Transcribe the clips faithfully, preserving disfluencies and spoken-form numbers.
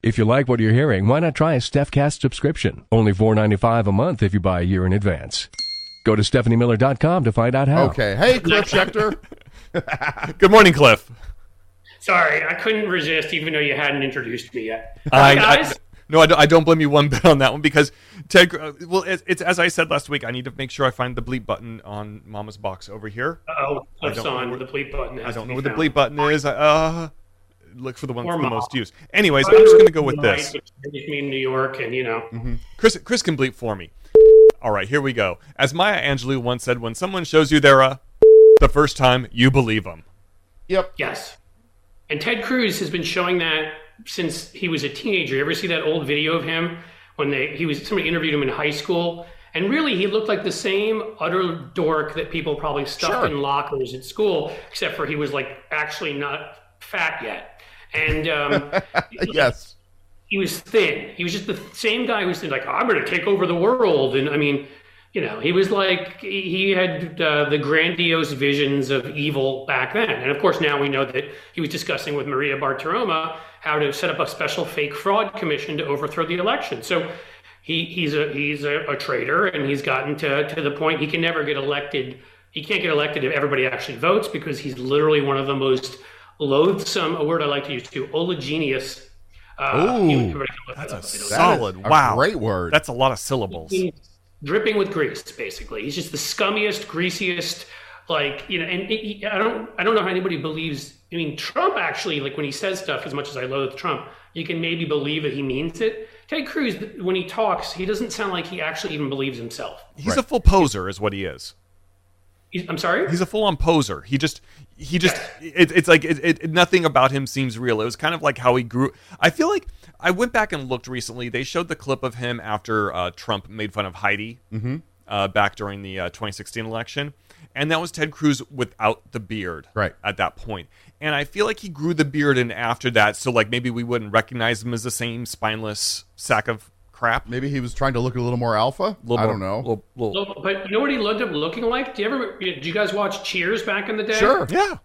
If you like what you're hearing, why not try a StephCast subscription? Only four dollars and ninety-five cents a month if you buy a year in advance. Go to stephanie miller dot com to find out how. Okay. Hey, Cliff Schecter. Good morning, Cliff. Sorry, I couldn't resist even though you hadn't introduced me yet. Hi, guys. I, I, no, I don't, I don't blame you one bit on that one because, Ted, well, it's, it's as I said last week, I need to make sure I find the bleep button on Mama's box over here. Uh-oh. Cliff's on where the bleep button is. I don't know where the bleep button is. I, uh... Look for the ones with the most used. Anyways, I'm just going to go with this. Me in New York, and you know, mm-hmm. Chris, Chris can bleep for me. All right, here we go. As Maya Angelou once said, "When someone shows you they're a the first time, you believe them." Yep. Yes. And Ted Cruz has been showing that since he was a teenager. You ever see that old video of him when they he was somebody interviewed him in high school, and really he looked like the same utter dork that people probably stuffed sure. in lockers at school, except for he was like actually not fat yet. And um, yes, he was thin. He was just the same guy who was thin, like, oh, I'm going to take over the world. And I mean, you know, he was like he had uh, the grandiose visions of evil back then. And of course, now we know that he was discussing with Maria Bartiromo how to set up a special fake fraud commission to overthrow the election. So he he's a he's a, a traitor, and he's gotten to to the point he can never get elected. He can't get elected if everybody actually votes because he's literally one of the most loathsome, a word I like to use too, oleaginous. Uh, Ooh, that's a solid, that wow. A great word. That's a lot of syllables. He's dripping with grease, basically. He's just the scummiest, greasiest, like, you know, and it, I don't I don't know how anybody believes. I mean, Trump actually, like when he says stuff, as much as I loathe Trump, you can maybe believe that he means it. Ted Cruz, when he talks, he doesn't sound like he actually even believes himself. He's right. A full poser is what he is. I'm sorry? He's a full-on poser. He just, he just, yes. it, it's like, it, it, nothing about him seems real. It was kind of like how he grew. I feel like, I went back and looked recently. They showed the clip of him after uh, Trump made fun of Heidi mm-hmm. uh, back during the uh, twenty sixteen election. And that was Ted Cruz without the beard right. at that point. And I feel like he grew the beard in after that. So like maybe we wouldn't recognize him as the same spineless sack of crap. Maybe he was trying to look a little more alpha. Little I don't more, know. Little, little. But you know what he ended up looking like? Do you ever? Did you guys watch Cheers back in the day? Sure. Yeah.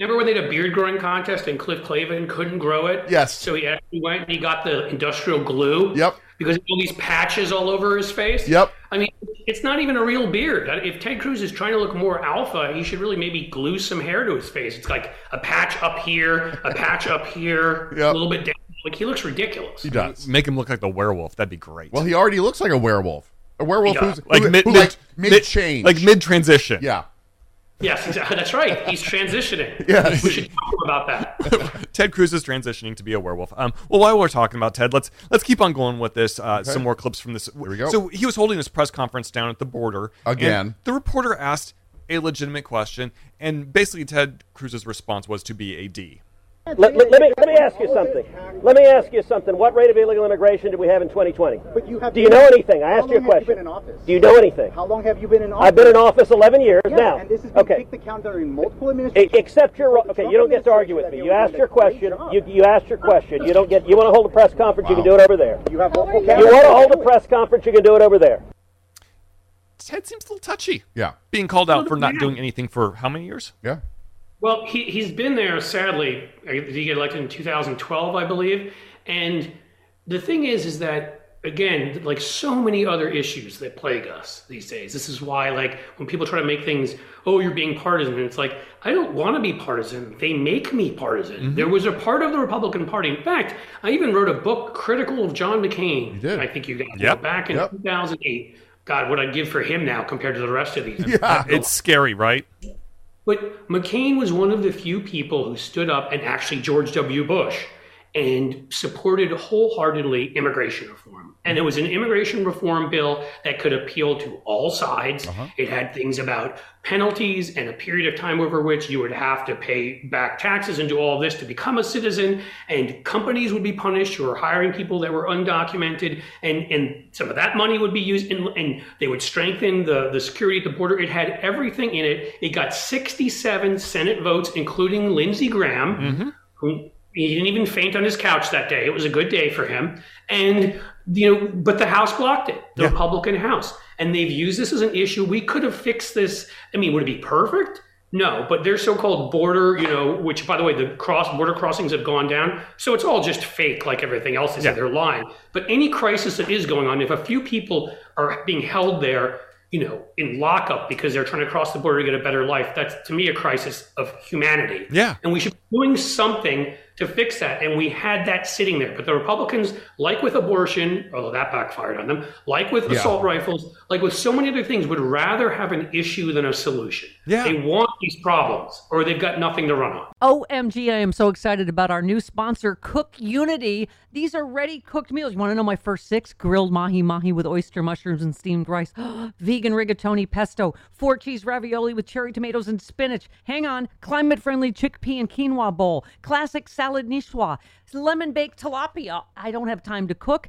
Remember when they had a beard growing contest and Cliff Clavin couldn't grow it? Yes. So he actually went and he got the industrial glue. Yep. Because all these patches all over his face. Yep. I mean, it's not even a real beard. If Ted Cruz is trying to look more alpha, he should really maybe glue some hair to his face. It's like a patch up here, a patch up here, yep. a little bit down. Like, he looks ridiculous. He does. Make him look like the werewolf. That'd be great. Well, he already looks like a werewolf. A werewolf who's like who, mid, who mid, like, mid-change. Like mid-transition. Yeah. Yes, exactly. That's right. He's transitioning. Yes. We should talk about that. Ted Cruz is transitioning to be a werewolf. Um, well, while we're talking about Ted, let's let's keep on going with this. Uh, okay. Some more clips from this. Here we go. So he was holding this press conference down at the border. Again. And the reporter asked a legitimate question, and basically Ted Cruz's response was to be a D. Let, let, let me let me ask you something. Let me ask you something. What rate of illegal immigration did we have in twenty twenty? But you have Do you know anything? I asked you a question. You Do you know anything? How long have you been in office? I've been in office eleven years yeah, now. And this has been okay. The counter in multiple administrations. Except you're okay. You don't get to argue with me. You asked your question. You you asked your question. You don't get. You want to hold a press conference? Wow. You can do it over there. You have multiple. You, you want to hold a press conference? You can do it over there. Ted seems a little touchy. Yeah. Being called out for not doing anything for how many years? Yeah. Well, he, he's been there, sadly. He got elected in two thousand twelve, I believe. And the thing is, is that again, like so many other issues that plague us these days. This is why, like, when people try to make things, oh, you're being partisan, and it's like, I don't want to be partisan. They make me partisan. Mm-hmm. There was a part of the Republican Party. In fact, I even wrote a book critical of John McCain. You did. I think you got yep. back in yep. two thousand eight. God, what I'd give for him now compared to the rest of these. Yeah, it's scary, right? But McCain was one of the few people who stood up, and actually George W. Bush, and supported wholeheartedly immigration reform. And it was an immigration reform bill that could appeal to all sides. Uh-huh. It had things about penalties and a period of time over which you would have to pay back taxes and do all this to become a citizen, and companies would be punished who were hiring people that were undocumented, and, and some of that money would be used, and, and they would strengthen the, the security at the border. It had everything in it. It got sixty-seven Senate votes, including Lindsey Graham, mm-hmm. who... He didn't even faint on his couch that day. It was a good day for him. And, you know, but the House blocked it, the yeah. Republican House. And they've used this as an issue. We could have fixed this. I mean, would it be perfect? No. But their so-called border, you know, which, by the way, the cross border crossings have gone down. So it's all just fake, like everything else. They yeah. say they're lying. But any crisis that is going on, if a few people are being held there, you know, in lockup because they're trying to cross the border to get a better life, that's, to me, a crisis of humanity. Yeah. And we should be doing something to fix that. And we had that sitting there. But the Republicans, like with abortion, although that backfired on them, like with yeah. assault rifles, like with so many other things, would rather have an issue than a solution. Yeah. They want these problems, or they've got nothing to run on. O M G, I am so excited about our new sponsor, CookUnity. These are ready-cooked meals. You want to know my first six? Grilled mahi-mahi with oyster mushrooms and steamed rice. Vegan rigatoni pesto. Four-cheese ravioli with cherry tomatoes and spinach. Hang on. Climate-friendly chickpea and quinoa bowl. Classic salad. Salad niçoise, lemon baked tilapia. I don't have time to cook.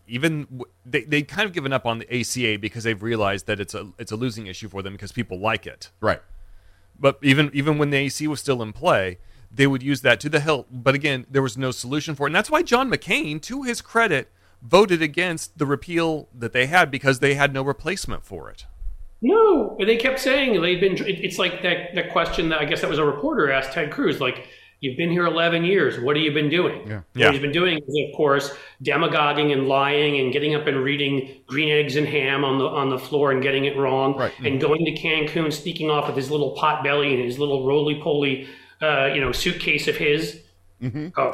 even they, they've kind of given up on the A C A because they've realized that it's a it's a losing issue for them because people like it. Right. But even even when the A C A was still in play, they would use that to the hilt. But again, there was no solution for it. And that's why John McCain, to his credit, voted against the repeal that they had because they had no replacement for it. No, they kept saying they've been, it's like that, that question that I guess that was a reporter asked Ted Cruz, like, you've been here eleven years. What have you been doing? Yeah. What yeah. he's been doing is, of course, demagoguing and lying and getting up and reading Green Eggs and Ham on the on the floor and getting it wrong. Right. And going to Cancun, sneaking off with his little pot belly and his little roly-poly Uh, you know, suitcase of his. Mm-hmm. Oh,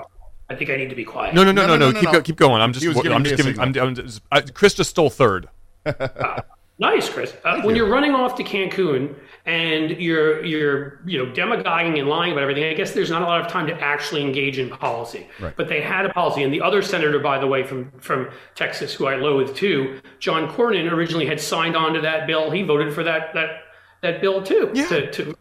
I think I need to be quiet. No, no, no, no, no. no, no, keep, no. Go, keep going. I'm just. Giving I'm just giving. I'm, I'm just, I, Chris just stole third. uh, nice, Chris. Uh, when you. you're running off to Cancun and you're you're you know demagoguing and lying about everything, I guess there's not a lot of time to actually engage in policy. Right. But they had a policy, and the other senator, by the way, from from Texas, who I loathe too, John Cornyn, originally had signed on to that bill. He voted for that that. that bill too, yeah. to, to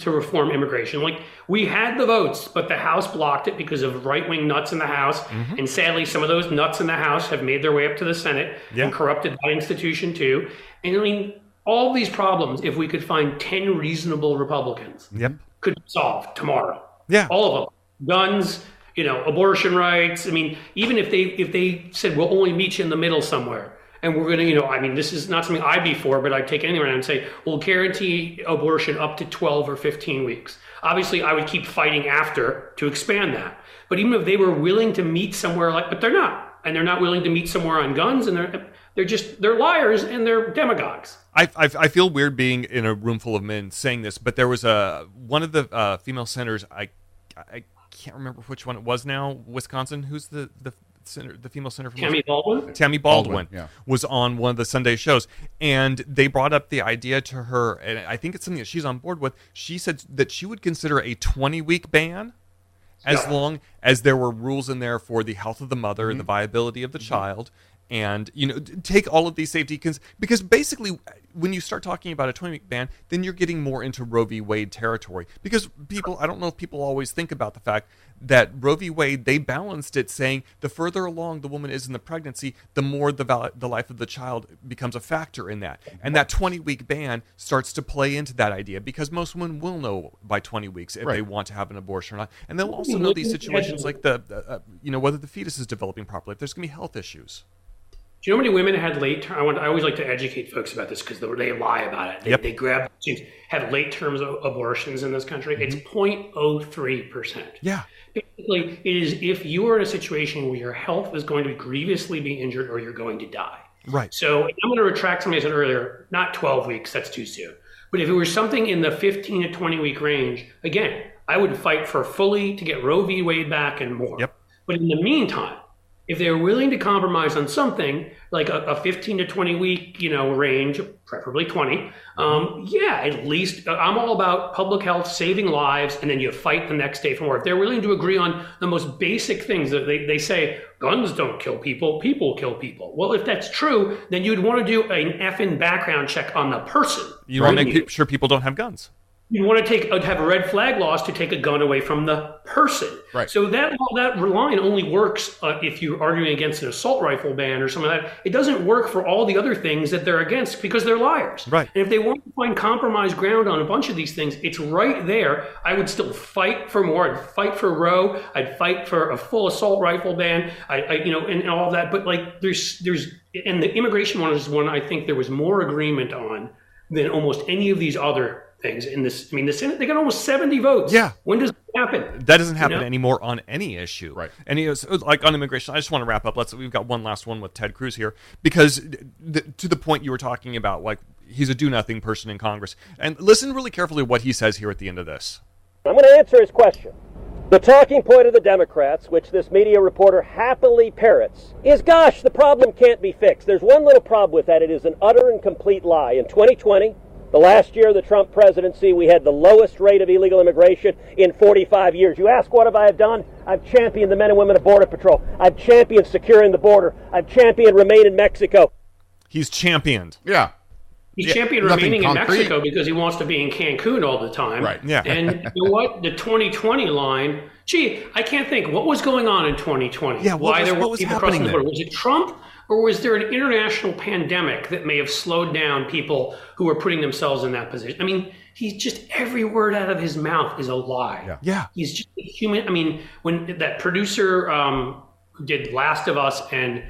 to reform immigration. Like, we had the votes, but the House blocked it because of right-wing nuts in the House. Mm-hmm. And sadly, some of those nuts in the House have made their way up to the Senate yeah. and corrupted that institution too. And I mean, all these problems, if we could find ten reasonable Republicans, yep. could be solved tomorrow. Yeah. All of them. Guns, you know, abortion rights. I mean, even if they if they said, we'll only meet you in the middle somewhere. And we're going to, you know, I mean, this is not something I'd be for, but I'd take anywhere and say, we'll guarantee abortion up to twelve or fifteen weeks. Obviously, I would keep fighting after to expand that. But even if they were willing to meet somewhere like, but they're not. And they're not willing to meet somewhere on guns. And they're they're just, they're liars and they're demagogues. I, I, I feel weird being in a room full of men saying this, but there was a, one of the uh, female senators, I I can't remember which one it was now, Wisconsin. Who's the... the Senator, the female senator from Tammy Baldwin. Tammy Baldwin, Baldwin yeah. was on one of the Sunday shows, and they brought up the idea to her, and I think it's something that she's on board with. She said that she would consider a twenty-week ban as yeah. long as there were rules in there for the health of the mother mm-hmm. and the viability of the mm-hmm. child, and you know, take all of these safety cons- because basically, when you start talking about a twenty-week ban, then you're getting more into Roe v. Wade territory. Because people, I don't know if people always think about the fact that Roe v. Wade, they balanced it saying the further along the woman is in the pregnancy, the more the val- the life of the child becomes a factor in that. And that twenty-week ban starts to play into that idea, because most women will know by twenty weeks if right. they want to have an abortion or not. And they'll also know these situations like the, uh, you know, whether the fetus is developing properly, if there's going to be health issues. Do you know how many women had late term? I want. I always like to educate folks about this because they lie about it. They, yep. they grab have late terms of abortions in this country. Mm-hmm. It's zero point zero three percent. Yeah. Basically, it is if you are in a situation where your health is going to grievously be injured or you're going to die. Right. So I'm going to retract something I said earlier. Not twelve weeks. That's too soon. But if it were something in the fifteen to twenty week range, again, I would fight for fully to get Roe v. Wade back and more. Yep. But in the meantime, if they're willing to compromise on something like a, a fifteen to twenty week, you know, range, preferably twenty, um, yeah, at least I'm all about public health, saving lives, and then you fight the next day for more. If they're willing to agree on the most basic things that they, they say, guns don't kill people, people kill people. Well, if that's true, then you'd want to do an effing background check on the person. You right? want to make sure people don't have guns. You want to take have a red flag laws to take a gun away from the person. Right. So that that line only works uh, if you're arguing against an assault rifle ban or something like that. It doesn't work for all the other things that they're against because they're liars. Right. And if they want to find compromise ground on a bunch of these things, it's right there. I would still fight for more. I'd fight for Roe. I'd fight for a full assault rifle ban. I, I you know, and, and all of that. But like, there's there's and the immigration one is one I think there was more agreement on than almost any of these other things in this. I mean, the Senate, they got almost seventy votes. Yeah. When does that happen? That doesn't happen you know? anymore on any issue. Right. And it was, like on immigration, I just want to wrap up. Let's, we've got one last one with Ted Cruz here, because the, to the point you were talking about, like he's a do nothing person in Congress. And listen really carefully to what he says here at the end of this. I'm going to answer his question. The talking point of the Democrats, which this media reporter happily parrots, is, gosh, the problem can't be fixed. There's one little problem with that. It is an utter and complete lie. In twenty twenty, the last year of the Trump presidency, we had the lowest rate of illegal immigration in forty-five years. You ask, what have I done? I've championed the men and women of Border Patrol. I've championed securing the border. I've championed Remain in Mexico. He's championed. Yeah. He's yeah, championed remaining concrete. in Mexico because he wants to be in Cancun all the time. Right. Yeah. And you know what? The twenty twenty line, gee, I can't think. What was going on in twenty twenty? Yeah, what Why was, there what was people happening crossing the border? Was it Trump? Or was there an international pandemic that may have slowed down people who were putting themselves in that position? I mean, he's just, every word out of his mouth is a lie. Yeah. yeah. He's just a human. I mean, when that producer um, did Last of Us and,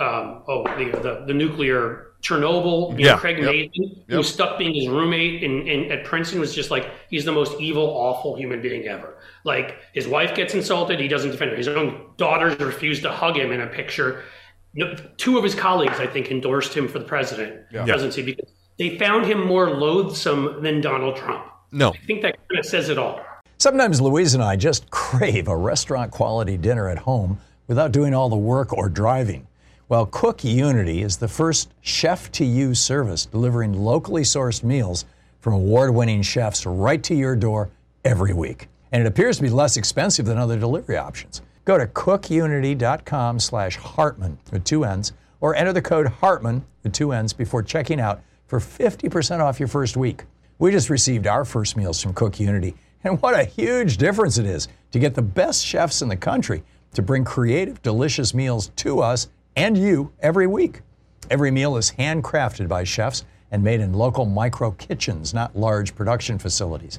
um, oh, the, the, the nuclear Chernobyl, you yeah. know, Craig yep. Mazin, yep. who was stuck being his roommate in, in, at Princeton, was just like, he's the most evil, awful human being ever. Like, his wife gets insulted, he doesn't defend her. His own daughters refuse to hug him in a picture. No, two of his colleagues, I think, endorsed him for the president yeah. presidency because they found him more loathsome than Donald Trump. No. I think that kind of says it all. Sometimes Louise and I just crave a restaurant-quality dinner at home without doing all the work or driving. Well, CookUnity is the first chef-to-you service delivering locally sourced meals from award-winning chefs right to your door every week. And it appears to be less expensive than other delivery options. Go to cookunity.com slash Hartman with two N's or enter the code Hartman with two N's before checking out for fifty percent off your first week. We just received our first meals from CookUnity, and what a huge difference it is to get the best chefs in the country to bring creative, delicious meals to us and you every week. Every meal is handcrafted by chefs and made in local micro kitchens, not large production facilities.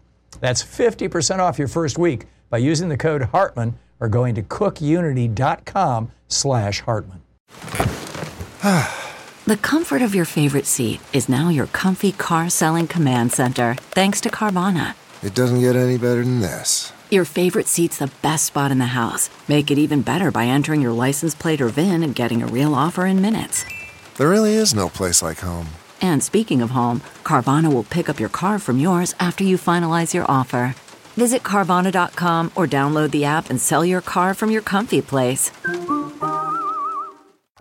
That's fifty percent off your first week by using the code Hartman or going to cookunity.com slash Hartman. The comfort of your favorite seat is now your comfy car selling command center, thanks to Carvana. It doesn't get any better than this. Your favorite seat's the best spot in the house. Make it even better by entering your license plate or V I N and getting a real offer in minutes. There really is no place like home. And speaking of home, Carvana will pick up your car from yours after you finalize your offer. Visit Carvana dot com or download the app and sell your car from your comfy place.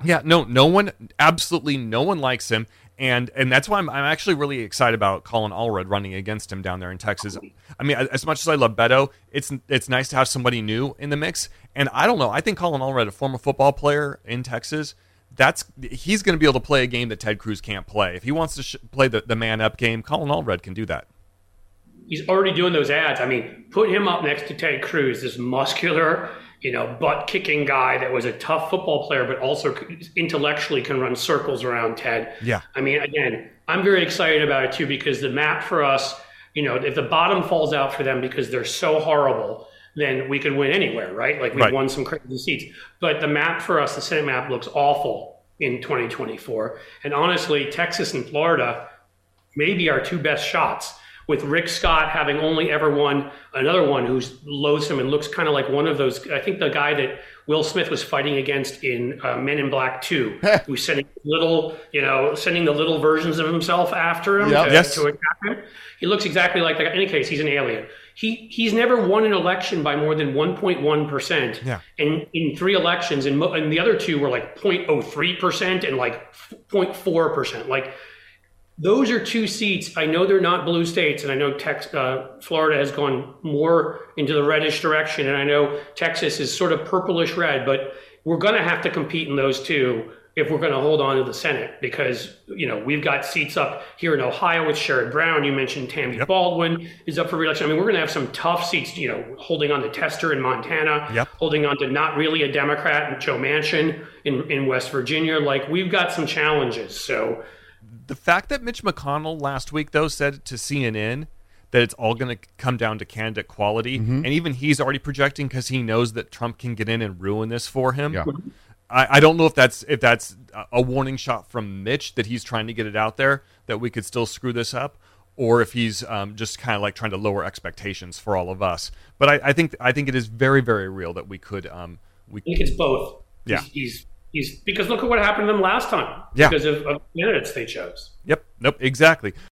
Yeah, no, no one, absolutely no one likes him. And and that's why I'm I'm actually really excited about Colin Allred running against him down there in Texas. I mean, as much as I love Beto, it's it's nice to have somebody new in the mix. And I don't know, I think Colin Allred, a former football player in Texas, that's he's going to be able to play a game that Ted Cruz can't play. If he wants to sh- play the, the man-up game, Colin Allred can do that. He's already doing those ads. I mean, put him up next to Ted Cruz, this muscular, you know, butt-kicking guy that was a tough football player, but also intellectually can run circles around Ted. Yeah. I mean, again, I'm very excited about it, too, because the map for us, you know, if the bottom falls out for them because they're so horrible, then we could win anywhere, right? Like, we've right. won some crazy seats. But the map for us, the Senate map, looks awful in twenty twenty-four. And honestly, Texas and Florida may be our two best shots, with Rick Scott having only ever won another one who's loathsome and looks kind of like one of those. I think the guy that Will Smith was fighting against in uh, Men in Black two, who's sending little, you know, sending the little versions of himself after him yep. to, yes. to attack him. He looks exactly like that guy. In any case, he's an alien. He he's never won an election by more than one point one percent. Yeah. And in three elections, and, mo- and the other two were like zero point zero three percent and like zero point four percent. Like, those are two seats. I know they're not blue states, and I know Tex- uh, Florida has gone more into the reddish direction, and I know Texas is sort of purplish red, but we're going to have to compete in those two if we're going to hold on to the Senate, because, you know, we've got seats up here in Ohio with Sherrod Brown. You mentioned Tammy yep. Baldwin is up for reelection. I mean, we're going to have some tough seats, you know, holding on to Tester in Montana, yep. holding on to not really a Democrat and Joe Manchin in, in West Virginia. Like, we've got some challenges, so... The fact that Mitch McConnell last week, though, said to C N N that it's all going to come down to candidate quality, mm-hmm. and even he's already projecting because he knows that Trump can get in and ruin this for him. Yeah. I, I don't know if that's if that's a warning shot from Mitch that he's trying to get it out there that we could still screw this up, or if he's um, just kind of like trying to lower expectations for all of us. But I, I think I think it is very, very real that we could. Um, we I think it's both. Yeah. He's, he's- He's, because look at what happened to them last time yeah. because of, of candidates they chose. Yep. Nope. Exactly.